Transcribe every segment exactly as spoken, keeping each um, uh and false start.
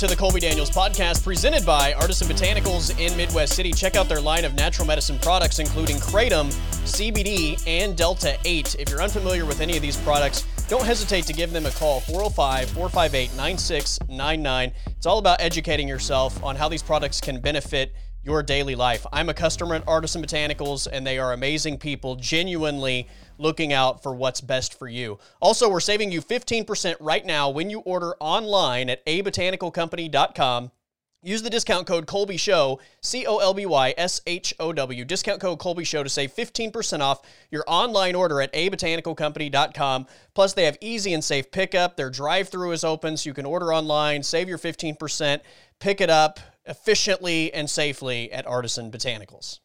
to the Colby Daniels podcast presented by Artisan Botanicals in Midwest City. Check out their line of natural medicine products, including Kratom, C B D, and Delta eight. If you're unfamiliar with any of these products, don't hesitate to give them a call, four oh five, four five eight, nine six nine nine. It's all about educating yourself on how these products can benefit your daily life. I'm a customer at Artisan Botanicals, and they are amazing people, genuinely looking out for what's best for you. Also, we're saving you fifteen percent right now when you order online at a botanical company dot com. Use the discount code Colby Show, C O L B Y S H O W, discount code Colby Show to save fifteen percent off your online order at a botanical company dot com. Plus, they have easy and safe pickup. Their drive-through is open, so you can order online, save your fifteen percent, pick it up efficiently and safely at Artisan Botanicals.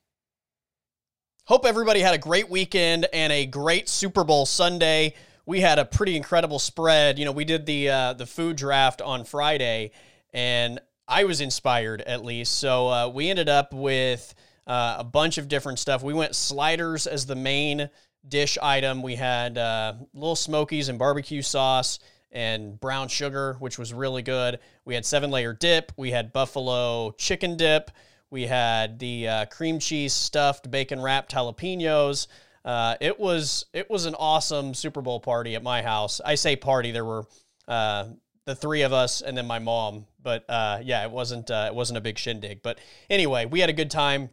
Hope everybody had a great weekend and a great Super Bowl Sunday. We had a pretty incredible spread. You know, we did the uh, the food draft on Friday, and I was inspired, at least. So uh, we ended up with uh, a bunch of different stuff. We went sliders as the main dish item. We had uh, little Smokies and barbecue sauce and brown sugar, which was really good. We had seven-layer dip. We had buffalo chicken dip. We had the uh, cream cheese stuffed bacon-wrapped jalapenos. Uh, it was it was an awesome Super Bowl party at my house. I say party. There were uh, the three of us and then my mom. But, uh, yeah, it wasn't uh, it wasn't a big shindig. But, anyway, we had a good time.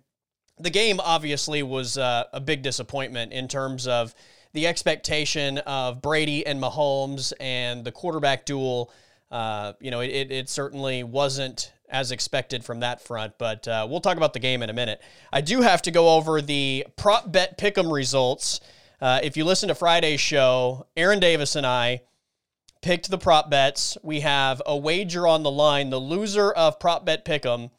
The game, obviously, was uh, a big disappointment in terms of the expectation of Brady and Mahomes and the quarterback duel. Uh, you know, it, it certainly wasn't as expected from that front, but uh, we'll talk about the game in a minute. I do have to go over the prop bet pick'em results. Uh, if you listen to Friday's show, Aaron Davis and I picked the prop bets. We have a wager on the line. The loser of prop bet pick'em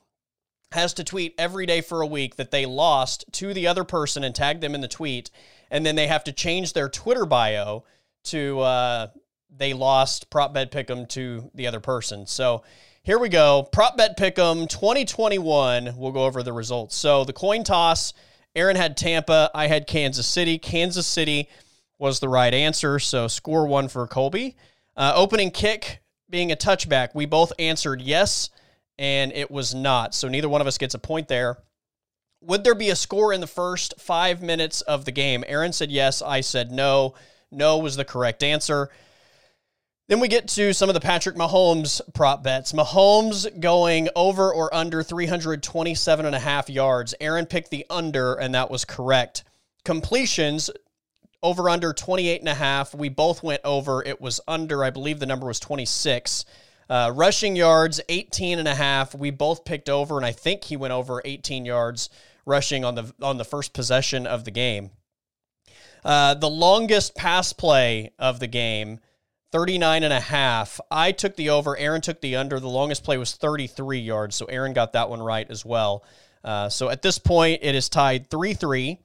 has to tweet every day for a week that they lost to the other person and tag them in the tweet. And then they have to change their Twitter bio to uh, they lost Prop Bet Pick'em to the other person. So here we go. Prop Bet Pick'em twenty twenty-one. We'll go over the results. So the coin toss, Aaron had Tampa. I had Kansas City. Kansas City was the right answer. So score one for Colby. Uh, opening kick being a touchback. We both answered yes, and it was not. So neither one of us gets a point there. Would there be a score in the first five minutes of the game? Aaron said yes. I said no. No was the correct answer. Then we get to some of the Patrick Mahomes prop bets. Mahomes going over or under three twenty-seven and a half yards. Aaron picked the under, and that was correct. Completions, over under twenty-eight and a half. We both went over. It was under. I believe the number was twenty-six. Uh, rushing yards, eighteen and a half. We both picked over, and I think he went over eighteen yards rushing on the on the first possession of the game. Uh, the longest pass play of the game, thirty-nine and a half. I took the over. Aaron took the under. The longest play was thirty-three yards, so Aaron got that one right as well. Uh, so at this point, it is tied three three.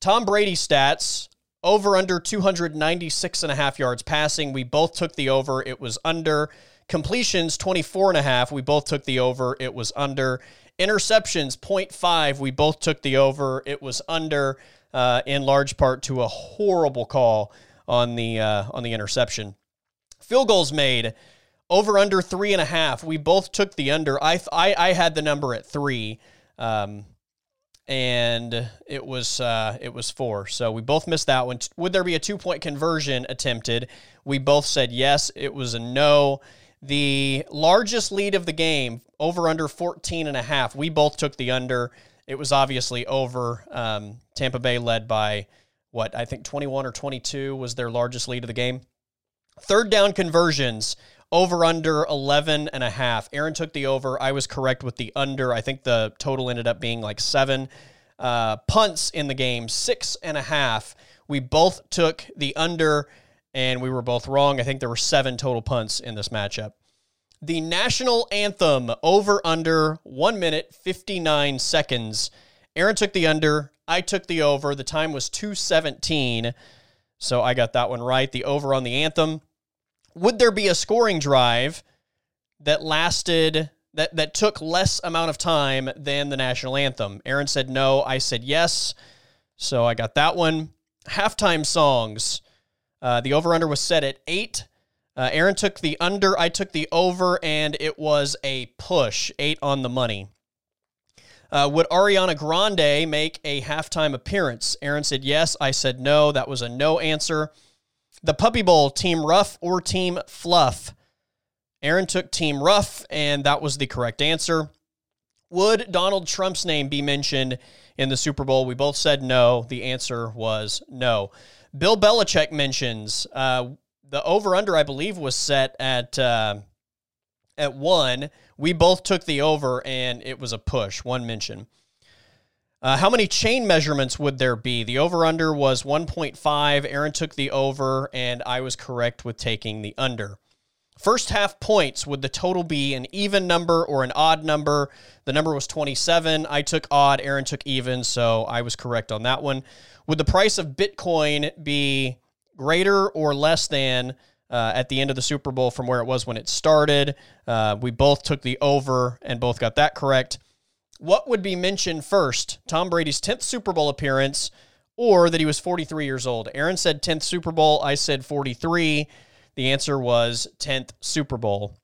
Tom Brady stats, over under two ninety-six and a half yards passing. We both took the over. It was under. Completions, twenty-four and a half. We both took the over. It was under. Interceptions, zero point five. We both took the over. It was under, uh, in large part to a horrible call on the uh, on the interception. Field goals made, over under three and a half. We both took the under. I th- I, I had the number at three, um, and it was uh, it was four. So we both missed that one. Would there be a two-point conversion attempted? We both said yes. It was a no. The largest lead of the game, over under fourteen and a half. We both took the under. It was obviously over. Um, Tampa Bay led by, what, I think twenty-one or twenty-two was their largest lead of the game. Third down conversions, over under eleven and a half. Aaron took the over. I was correct with the under. I think the total ended up being like seven. Uh, punts in the game, six and a half. We both took the under, and we were both wrong. I think there were seven total punts in this matchup. The national anthem, over under one minute, fifty-nine seconds. Aaron took the under. I took the over. The time was two seventeen, so I got that one right. The over on the anthem. Would there be a scoring drive that lasted, that, that took less amount of time than the national anthem? Aaron said no. I said yes, so I got that one. Halftime songs. Uh, the over-under was set at eight. Uh, Aaron took the under, I took the over, and it was a push, eight on the money. Uh, would Ariana Grande make a halftime appearance? Aaron said yes, I said no. That was a no answer. The Puppy Bowl, Team Rough or Team Fluff? Aaron took Team Rough, and that was the correct answer. Would Donald Trump's name be mentioned in the Super Bowl? We both said no. The answer was no. Bill Belichick mentions uh, the over-under, I believe, was set at uh, at one. We both took the over, and it was a push, one mention. Uh, how many chain measurements would there be? The over-under was one point five. Aaron took the over, and I was correct with taking the under. First half points, would the total be an even number or an odd number? The number was twenty-seven. I took odd. Aaron took even, so I was correct on that one. Would the price of Bitcoin be greater or less than uh, at the end of the Super Bowl from where it was when it started? Uh, we both took the over and both got that correct. What would be mentioned first, Tom Brady's tenth Super Bowl appearance or that he was forty-three years old? Aaron said tenth Super Bowl. I said forty-three. The answer was tenth Super Bowl.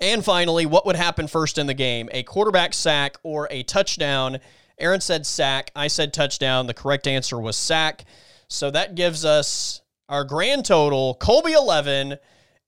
And finally, what would happen first in the game? A quarterback sack or a touchdown? Aaron said sack. I said touchdown. The correct answer was sack. So that gives us our grand total, Colby eleven,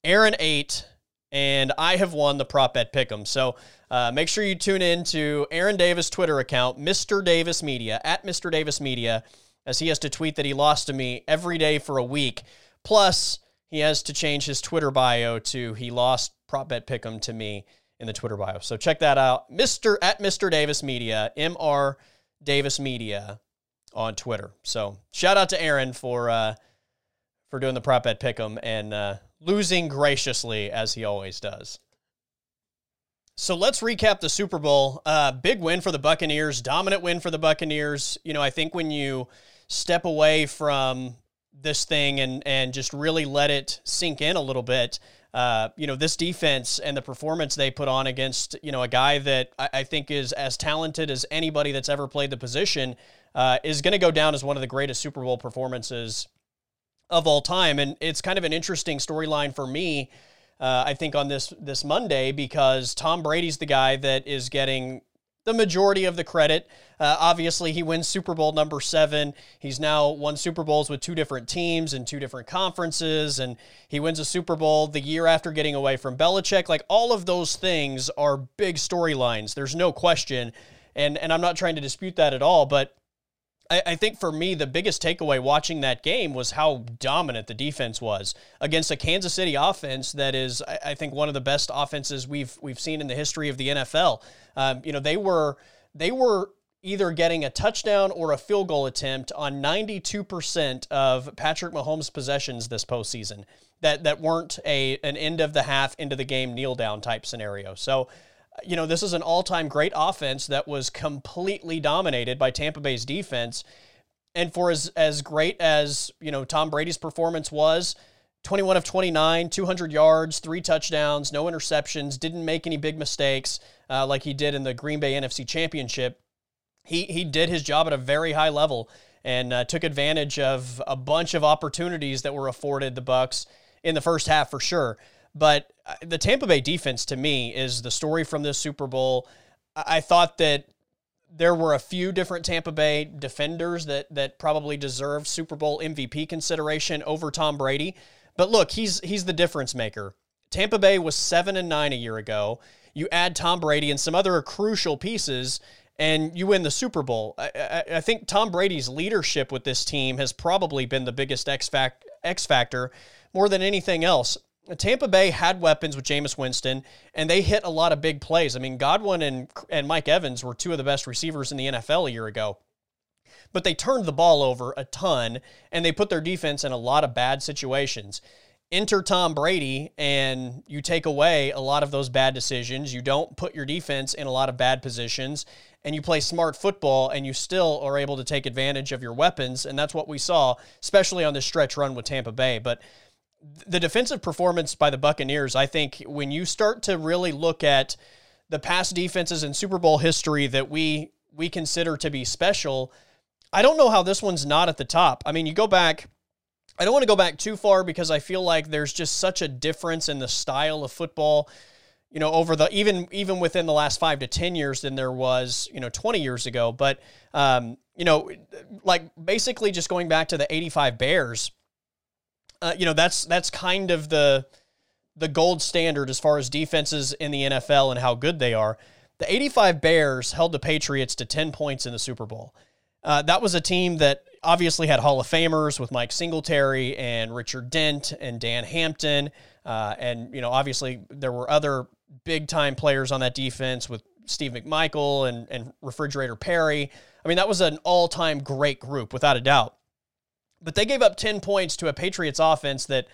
Aaron eight, and I have won the Prop Bet Pick'em. So uh, make sure you tune in to Aaron Davis' Twitter account, Mister Davis Media, at Mister Davis Media, as he has to tweet that he lost to me every day for a week. Plus, he has to change his Twitter bio to he lost Prop Bet Pick'em to me in the Twitter bio. So check that out. Mister at Mister Davis Media, M R Davis Media on Twitter. So shout out to Aaron for uh, for doing the Prop Bet Pick'em and uh, losing graciously as he always does. So let's recap the Super Bowl. Uh, big win for the Buccaneers. Dominant win for the Buccaneers. You know, I think when you step away from this thing and and just really let it sink in a little bit. Uh, you know, this defense and the performance they put on against, you know, a guy that I, I think is as talented as anybody that's ever played the position uh, is going to go down as one of the greatest Super Bowl performances of all time. And it's kind of an interesting storyline for me, uh, I think, on this, this Monday, because Tom Brady's the guy that is getting the majority of the credit. Uh, obviously, he wins Super Bowl number seven. He's now won Super Bowls with two different teams and two different conferences, and he wins a Super Bowl the year after getting away from Belichick. Like, all of those things are big storylines. There's no question, and and I'm not trying to dispute that at all, but I, I think for me, the biggest takeaway watching that game was how dominant the defense was against a Kansas City offense that is, I, I think, one of the best offenses we've we've seen in the history of the N F L. Um, you know, they were they were either getting a touchdown or a field goal attempt on ninety-two percent of Patrick Mahomes' possessions this postseason that that weren't a an end of the half, end of the game, kneel down type scenario. So, you know, this is an all-time great offense that was completely dominated by Tampa Bay's defense. And for as, as great as, you know, Tom Brady's performance was, twenty-one of twenty-nine, two hundred yards, three touchdowns, no interceptions, didn't make any big mistakes uh, like he did in the Green Bay N F C Championship. He, he did his job at a very high level and uh, took advantage of a bunch of opportunities that were afforded the Bucs in the first half for sure. But the Tampa Bay defense, to me, is the story from this Super Bowl. I thought that there were a few different Tampa Bay defenders that that probably deserved Super Bowl M V P consideration over Tom Brady. But look, he's he's the difference maker. Tampa Bay was seven and nine a year ago. You add Tom Brady and some other crucial pieces, and you win the Super Bowl. I, I, I think Tom Brady's leadership with this team has probably been the biggest X fact, X factor more than anything else. Tampa Bay had weapons with Jameis Winston, and they hit a lot of big plays. I mean, Godwin and and Mike Evans were two of the best receivers in the N F L a year ago. But they turned the ball over a ton, and they put their defense in a lot of bad situations. Enter Tom Brady, and you take away a lot of those bad decisions. You don't put your defense in a lot of bad positions, and you play smart football, and you still are able to take advantage of your weapons, and that's what we saw, especially on this stretch run with Tampa Bay. But the defensive performance by the Buccaneers, I think when you start to really look at the past defenses in Super Bowl history that we we consider to be special, I don't know how this one's not at the top. I mean, you go back I don't want to go back too far because I feel like there's just such a difference in the style of football, you know, over the, even, even within the last five to ten years than there was, you know, twenty years ago. But, um, you know, like basically just going back to the eighty-five Bears, uh, you know, that's, that's kind of the, the gold standard as far as defenses in the N F L and how good they are. The eighty-five Bears held the Patriots to ten points in the Super Bowl. Uh, that was a team that obviously had Hall of Famers with Mike Singletary and Richard Dent and Dan Hampton. Uh, and, you know, obviously there were other big-time players on that defense with Steve McMichael and, and Refrigerator Perry. I mean, that was an all-time great group, without a doubt. But they gave up ten points to a Patriots offense that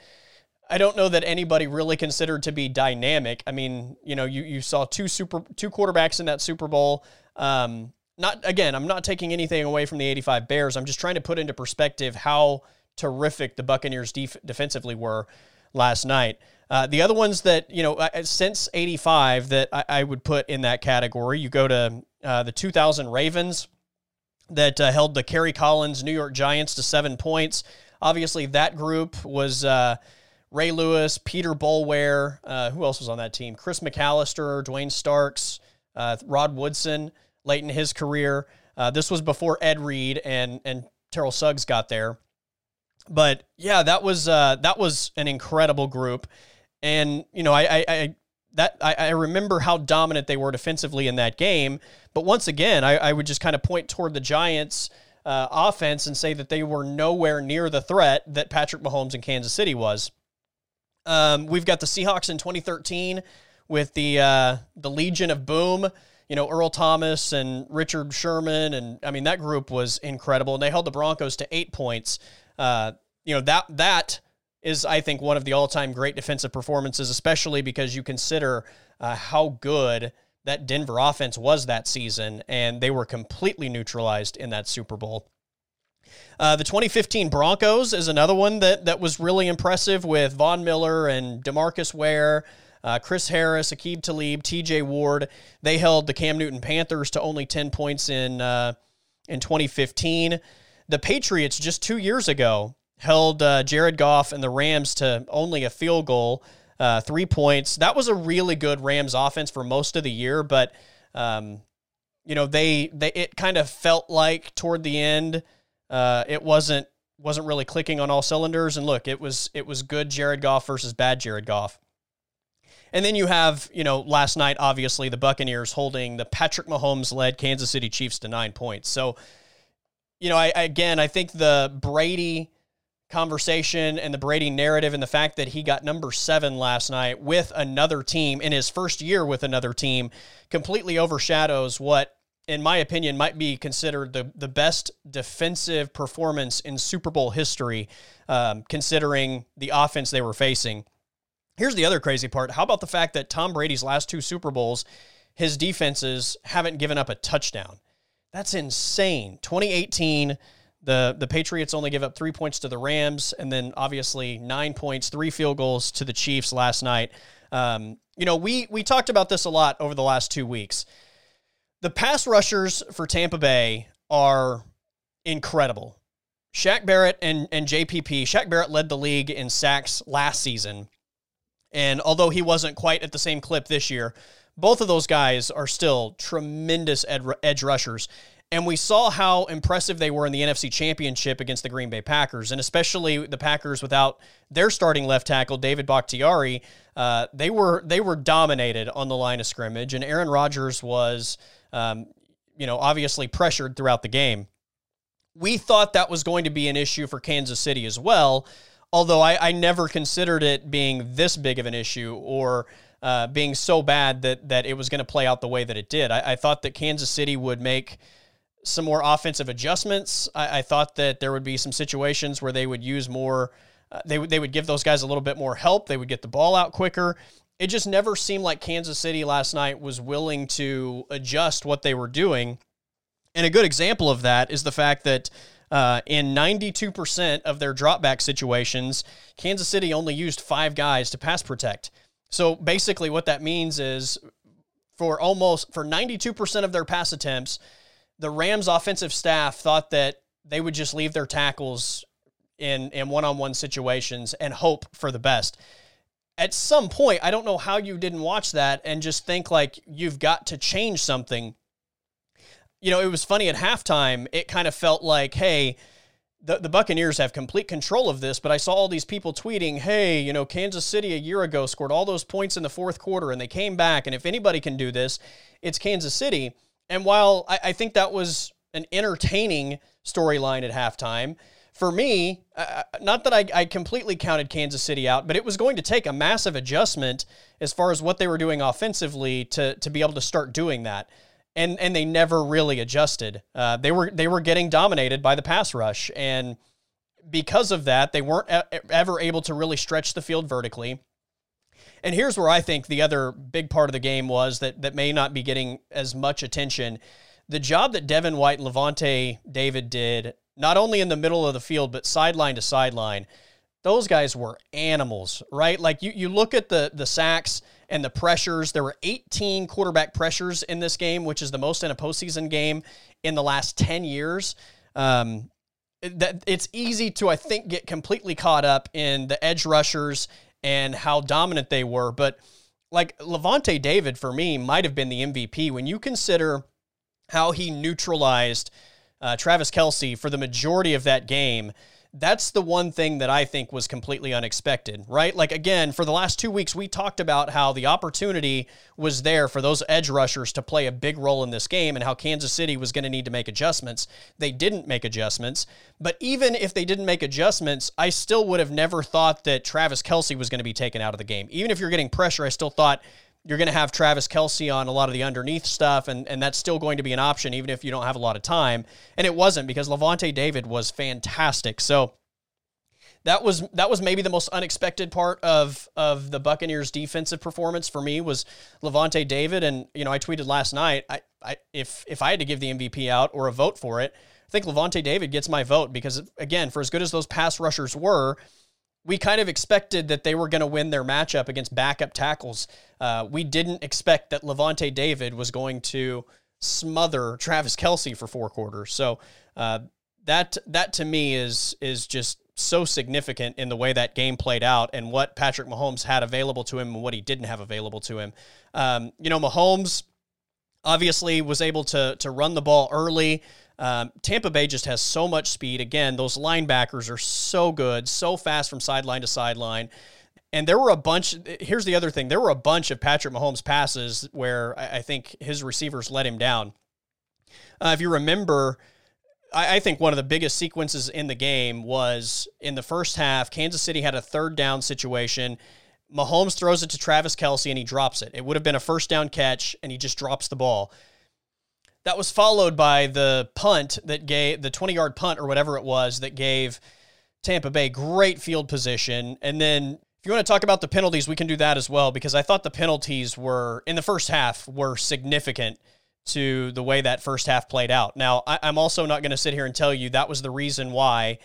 I don't know that anybody really considered to be dynamic. I mean, you know, you, you saw two super two quarterbacks in that Super Bowl. Um, not again, I'm not taking anything away from the eighty-five Bears. I'm just trying to put into perspective how terrific the Buccaneers def- defensively were last night. Uh, the other ones that, you know, since eighty-five that I, I would put in that category, you go to uh, the two thousand Ravens that uh, held the Kerry Collins New York Giants to seven points. Obviously, that group was Uh, Ray Lewis, Peter Boulware, uh, who else was on that team? Chris McAllister, Dwayne Starks, uh, Rod Woodson, late in his career. Uh, this was before Ed Reed and and Terrell Suggs got there. But yeah, that was uh, that was an incredible group, and you know, I, I, I that I, I remember how dominant they were defensively in that game. But once again, I, I would just kind of point toward the Giants' uh, offense and say that they were nowhere near the threat that Patrick Mahomes in Kansas City was. Um, we've got the Seahawks in twenty thirteen with the uh, the Legion of Boom, you know, Earl Thomas and Richard Sherman. And I mean, that group was incredible. And they held the Broncos to eight points. Uh, you know, that that is, I think, one of the all-time great defensive performances, especially because you consider uh, how good that Denver offense was that season. And they were completely neutralized in that Super Bowl. Uh, the twenty fifteen Broncos is another one that, that was really impressive with Von Miller and DeMarcus Ware, uh, Chris Harris, Aqib Talib, T J Ward. They held the Cam Newton Panthers to only ten points in uh, in twenty fifteen. The Patriots just two years ago held uh, Jared Goff and the Rams to only a field goal, uh, three points. That was a really good Rams offense for most of the year, but um, you know they they it kind of felt like toward the end, Uh, it wasn't wasn't really clicking on all cylinders. And look, it was it was good Jared Goff versus bad Jared Goff. And then you have, you know, last night, obviously, the Buccaneers holding the Patrick Mahomes-led Kansas City Chiefs to nine points. So, you know, I, again, I think the Brady conversation and the Brady narrative and the fact that he got number seven last night with another team in his first year with another team completely overshadows what, in my opinion, might be considered the, the best defensive performance in Super Bowl history, um, considering the offense they were facing. Here's the other crazy part. How about the fact that Tom Brady's last two Super Bowls, his defenses haven't given up a touchdown? That's insane. twenty eighteen, the, the Patriots only give up three points to the Rams, and then obviously nine points, three field goals to the Chiefs last night. Um, you know, we, we talked about this a lot over the last two weeks. The pass rushers for Tampa Bay are incredible. Shaq Barrett and, and J P P. Shaq Barrett led the league in sacks last season. And although he wasn't quite at the same clip this year, both of those guys are still tremendous ed, edge rushers. And we saw how impressive they were in the N F C Championship against the Green Bay Packers, and especially the Packers without their starting left tackle, David Bakhtiari. Uh, they were they were dominated on the line of scrimmage, and Aaron Rodgers was Um, you know, obviously pressured throughout the game. We thought that was going to be an issue for Kansas City as well, although I, I never considered it being this big of an issue or uh, being so bad that that it was going to play out the way that it did. I, I thought that Kansas City would make some more offensive adjustments. I, I thought that there would be some situations where they would use more, uh, they, they would give those guys a little bit more help. They would get the ball out quicker. It just never seemed like Kansas City last night was willing to adjust what they were doing. And a good example of that is the fact that uh, in ninety-two percent of their dropback situations, Kansas City only used five guys to pass protect. So basically what that means is for almost for ninety-two percent of their pass attempts, the Rams offensive staff thought that they would just leave their tackles in, in one-on-one situations and hope for the best. At some point, I don't know how you didn't watch that and just think like you've got to change something. You know, it was funny at halftime, it kind of felt like, hey, the, the Buccaneers have complete control of this, but I saw all these people tweeting, hey, you know, Kansas City a year ago scored all those points in the fourth quarter and they came back, and if anybody can do this, it's Kansas City. And while I, I think that was an entertaining storyline at halftime, for me, uh, not that I, I completely counted Kansas City out, but it was going to take a massive adjustment as far as what they were doing offensively to to be able to start doing that, and and they never really adjusted. Uh, they were they were getting dominated by the pass rush, and because of that, they weren't ever able to really stretch the field vertically. And here's where I think the other big part of the game was that that may not be getting as much attention: the job that Devin White and Lavonte David did, not only in the middle of the field, but sideline to sideline. Those guys were animals, right? Like you, you look at the, the sacks and the pressures. There were eighteen quarterback pressures in this game, which is the most in a postseason game in the last ten years. Um, that it's easy to, I think, get completely caught up in the edge rushers and how dominant they were. But like Lavonte David, for me, might've been the M V P when you consider how he neutralized Uh, Travis Kelce for the majority of that game. That's the one thing that I think was completely unexpected, right? Like, again, for the last two weeks, we talked about how the opportunity was there for those edge rushers to play a big role in this game and how Kansas City was going to need to make adjustments. They didn't make adjustments, but even if they didn't make adjustments, I still would have never thought that Travis Kelce was going to be taken out of the game. Even if you're getting pressure, I still thought you're going to have Travis Kelce on a lot of the underneath stuff, and, and that's still going to be an option even if you don't have a lot of time. And it wasn't, because Lavonte David was fantastic. So that was that was maybe the most unexpected part of of the Buccaneers' defensive performance for me, was Lavonte David. And, you know, I tweeted last night, I, I if if I had to give the M V P out or a vote for it, I think Lavonte David gets my vote because, again, for as good as those pass rushers were, we kind of expected that they were going to win their matchup against backup tackles. Uh, we didn't expect that Lavonte David was going to smother Travis Kelce for four quarters. So uh, that that to me is is just so significant in the way that game played out and what Patrick Mahomes had available to him and what he didn't have available to him. Um, you know, Mahomes obviously was able to to run the ball early. Um, Tampa Bay just has so much speed. Again, those linebackers are so good, so fast from sideline to sideline. And there were a bunch, here's the other thing, there were a bunch of Patrick Mahomes passes where I think his receivers let him down. Uh, if you remember, I, I think one of the biggest sequences in the game was in the first half, Kansas City had a third down situation. Mahomes throws it to Travis Kelce and he drops it. It would have been a first down catch and he just drops the ball. That was followed by the punt that gave, the twenty-yard punt or whatever it was, that gave Tampa Bay great field position. And then if you want to talk about the penalties, we can do that as well, because I thought the penalties were, in the first half, were significant to the way that first half played out. Now, I, I'm also not going to sit here and tell you that was the reason why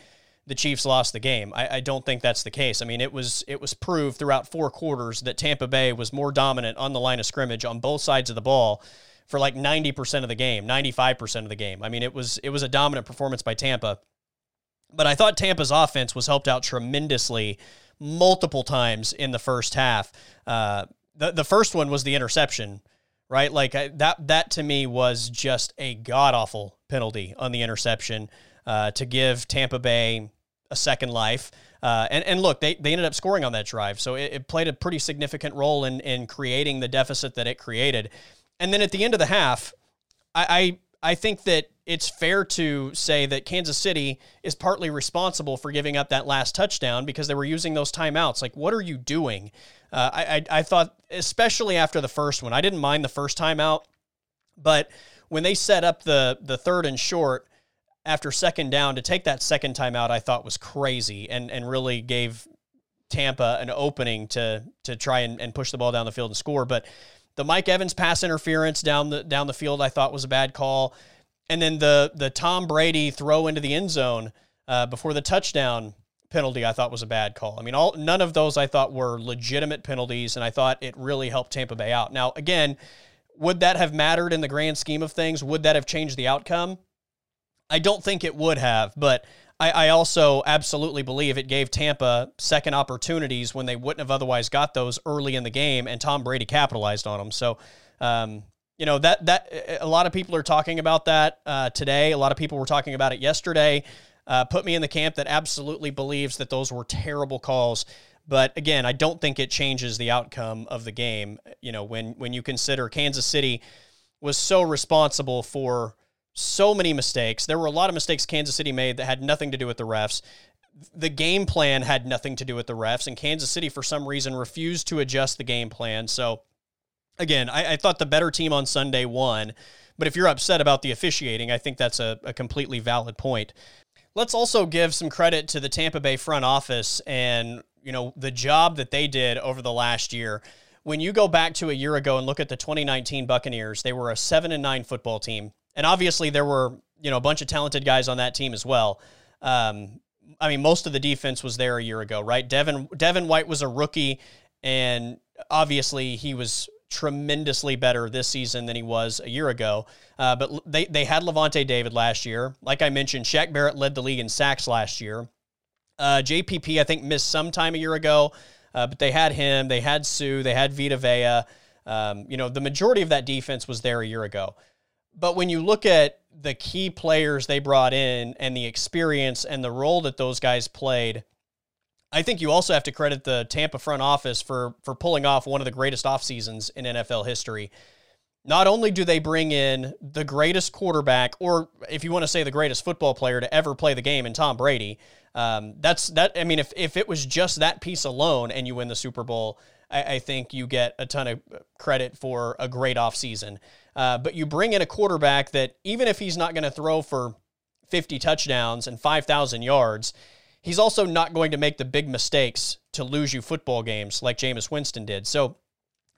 the Chiefs lost the game. I, I don't think that's the case. I mean, it was it was proved throughout four quarters that Tampa Bay was more dominant on the line of scrimmage on both sides of the ball for like ninety percent of the game, ninety-five percent of the game. I mean, it was it was a dominant performance by Tampa. But I thought Tampa's offense was helped out tremendously multiple times in the first half. Uh, the, the first one was the interception, right? Like I, that, that to me was just a god-awful penalty on the interception uh, to give Tampa Bay a second life. Uh, and, and look, they, they ended up scoring on that drive. So it, it played a pretty significant role in, in creating the deficit that it created. And then at the end of the half, I, I I think that it's fair to say that Kansas City is partly responsible for giving up that last touchdown because they were using those timeouts. Like, what are you doing? Uh, I, I I thought, especially after the first one, I didn't mind the first timeout, but when they set up the the third and short after second down to take that second timeout, I thought was crazy and and really gave Tampa an opening to to try and, and push the ball down the field and score, but. The Mike Evans pass interference down the down the field I thought was a bad call. And then the the Tom Brady throw into the end zone uh, before the touchdown penalty I thought was a bad call. I mean, all none of those I thought were legitimate penalties, and I thought it really helped Tampa Bay out. Now, again, would that have mattered in the grand scheme of things? Would that have changed the outcome? I don't think it would have, but I, I also absolutely believe it gave Tampa second opportunities when they wouldn't have otherwise got those early in the game, and Tom Brady capitalized on them. So, um, you know, that that a lot of people are talking about that uh, today. A lot of people were talking about it yesterday. Uh, put me in the camp that absolutely believes that those were terrible calls. But again, I don't think it changes the outcome of the game. You know, when when you consider Kansas City was so responsible for so many mistakes. There were a lot of mistakes Kansas City made that had nothing to do with the refs. The game plan had nothing to do with the refs, and Kansas City, for some reason, refused to adjust the game plan. So, again, I, I thought the better team on Sunday won. But if you're upset about the officiating, I think that's a, a completely valid point. Let's also give some credit to the Tampa Bay front office and, you know, the job that they did over the last year. When you go back to a year ago and look at the twenty nineteen Buccaneers, they were a seven and nine football team. And obviously there were, you know, a bunch of talented guys on that team as well. Um, I mean, most of the defense was there a year ago, right? Devin, Devin White was a rookie, and obviously he was tremendously better this season than he was a year ago. Uh, but they, they had Lavonte David last year. Like I mentioned, Shaq Barrett led the league in sacks last year. Uh, J P P, I think, missed some time a year ago, uh, but they had him. They had Sue. They had Vita Vea. Um, you know, the majority of that defense was there a year ago. But when you look at the key players they brought in and the experience and the role that those guys played, I think you also have to credit the Tampa front office for for pulling off one of the greatest off seasons in N F L history. Not only do they bring in the greatest quarterback, or if you want to say the greatest football player to ever play the game in Tom Brady, um, that's that. I mean, if if it was just that piece alone and you win the Super Bowl, I, I think you get a ton of credit for a great off season. Uh, but you bring in a quarterback that, even if he's not going to throw for fifty touchdowns and five thousand yards, he's also not going to make the big mistakes to lose you football games like Jameis Winston did. So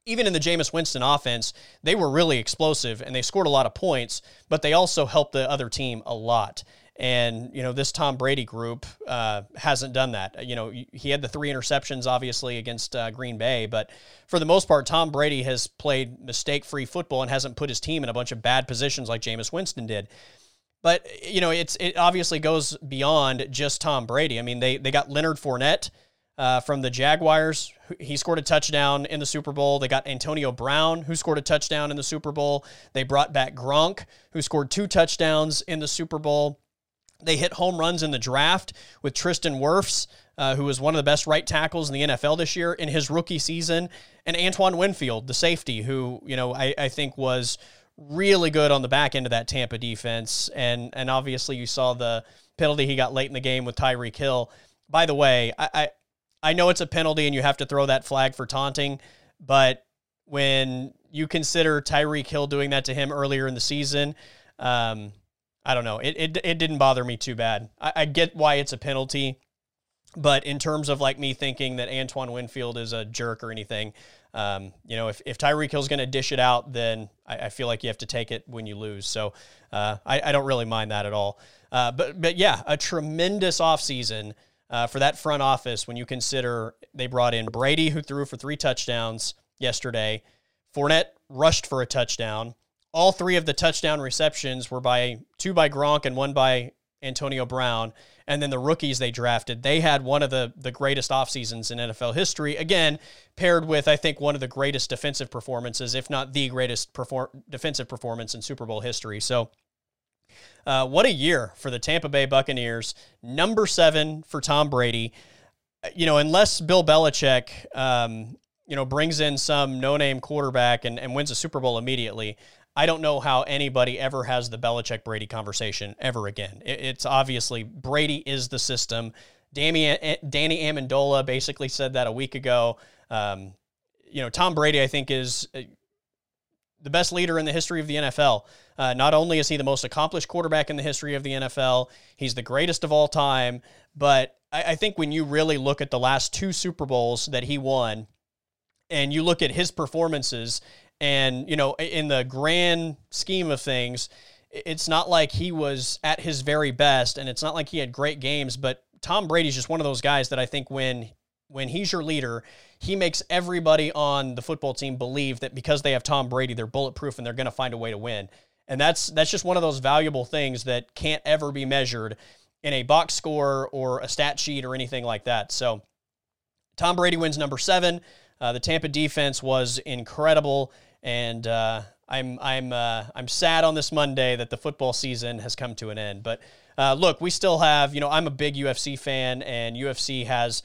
even in the Jameis Winston offense, they were really explosive and they scored a lot of points, but they also helped the other team a lot. And, you know, this Tom Brady group uh, hasn't done that. You know, he had the three interceptions, obviously, against uh, Green Bay. But for the most part, Tom Brady has played mistake-free football and hasn't put his team in a bunch of bad positions like Jameis Winston did. But, you know, it's it obviously goes beyond just Tom Brady. I mean, they, they got Leonard Fournette uh, from the Jaguars. He scored a touchdown in the Super Bowl. They got Antonio Brown, who scored a touchdown in the Super Bowl. They brought back Gronk, who scored two touchdowns in the Super Bowl. They hit home runs in the draft with Tristan Wirfs, uh, who was one of the best right tackles in the N F L this year in his rookie season, and Antoine Winfield, the safety, who, you know, I, I think was really good on the back end of that Tampa defense. And and obviously you saw the penalty he got late in the game with Tyreek Hill. By the way, I, I I know it's a penalty and you have to throw that flag for taunting, but when you consider Tyreek Hill doing that to him earlier in the season, um, I don't know. It, it it didn't bother me too bad. I, I get why it's a penalty, but in terms of like me thinking that Antoine Winfield is a jerk or anything, um, you know, if, if Tyreek Hill's going to dish it out, then I, I feel like you have to take it when you lose. So uh, I, I don't really mind that at all. Uh, but, but yeah, a tremendous offseason uh, for that front office when you consider they brought in Brady, who threw for three touchdowns yesterday. Fournette rushed for a touchdown. All three of the touchdown receptions were by two by Gronk and one by Antonio Brown. And then the rookies they drafted, they had one of the, the greatest offseasons in N F L history. Again, paired with, I think, one of the greatest defensive performances, if not the greatest perform- defensive performance in Super Bowl history. So uh, what a year for the Tampa Bay Buccaneers. Number seven for Tom Brady. You know, unless Bill Belichick, um, you know, brings in some no-name quarterback and, and wins a Super Bowl immediately, I don't know how anybody ever has the Belichick-Brady conversation ever again. It's obviously Brady is the system. Danny, Danny Amendola basically said that a week ago. Um, you know, Tom Brady, I think, is the best leader in the history of the N F L. Uh, not only is he the most accomplished quarterback in the history of the N F L, he's the greatest of all time. But I, I think when you really look at the last two Super Bowls that he won and you look at his performances, and, you know, in the grand scheme of things, it's not like he was at his very best, and it's not like he had great games, but Tom Brady's just one of those guys that I think when when he's your leader, he makes everybody on the football team believe that because they have Tom Brady, they're bulletproof and they're going to find a way to win. And that's that's just one of those valuable things that can't ever be measured. in a box score or a stat sheet or anything like that. So Tom Brady wins number seven. Uh, the Tampa defense was incredible, and uh, I'm I'm uh, I'm sad on this Monday that the football season has come to an end. But uh, look, we still have, you know, I'm a big U F C fan, and U F C has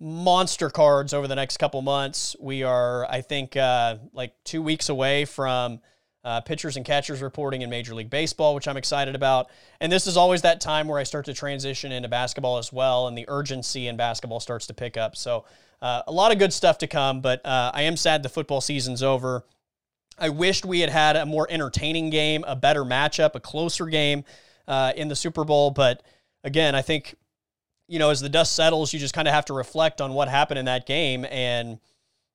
monster cards over the next couple months. We are, I think, uh, like two weeks away from uh, pitchers and catchers reporting in Major League Baseball, which I'm excited about. And this is always that time where I start to transition into basketball as well, and the urgency in basketball starts to pick up. So uh, a lot of good stuff to come, but uh, I am sad the football season's over. I wished we had had a more entertaining game, a better matchup, a closer game uh, in the Super Bowl. But again, I think, you know, as the dust settles, you just kind of have to reflect on what happened in that game. And,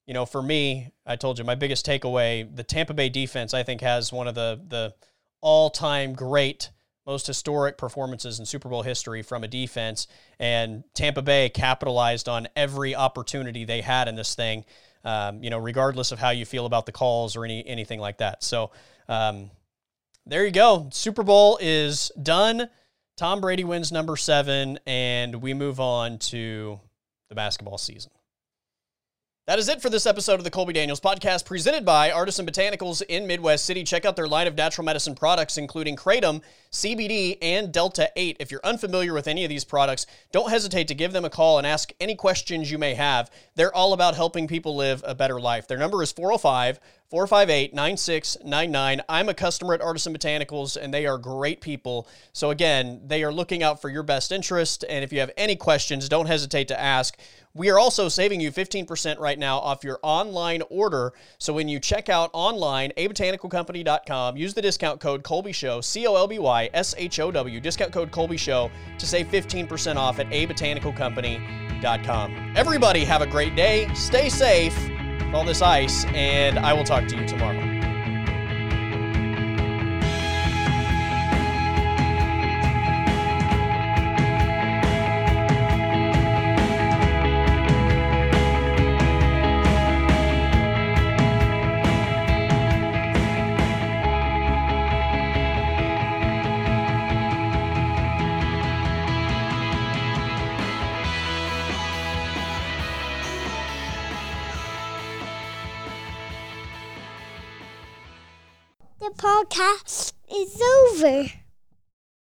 you know, for me, I told you my biggest takeaway, the Tampa Bay defense, I think, has one of the the all-time great, most historic performances in Super Bowl history from a defense. And Tampa Bay capitalized on every opportunity they had in this thing, um, you know, regardless of how you feel about the calls or any anything like that. So um, there you go. Super Bowl is done. Tom Brady wins number seven, and we move on to the basketball season. That is it for this episode of the Colby Daniels Podcast, presented by Artisan Botanicals in Midwest City. Check out their line of natural medicine products, including Kratom, C B D, and Delta eight. If you're unfamiliar with any of these products, don't hesitate to give them a call and ask any questions you may have. They're all about helping people live a better life. Their number is four oh five, four five eight, nine six nine nine. I'm a customer at Artisan Botanicals, and they are great people. So again, they are looking out for your best interest, and if you have any questions, don't hesitate to ask. We are also saving you fifteen percent right now off your online order. So when you check out online, a botanical company dot com, use the discount code ColbyShow, C O L B Y S H O W, discount code ColbyShow, to save fifteen percent off at a botanical company dot com. Everybody have a great day. Stay safe with all this ice, and I will talk to you tomorrow. The podcast is over.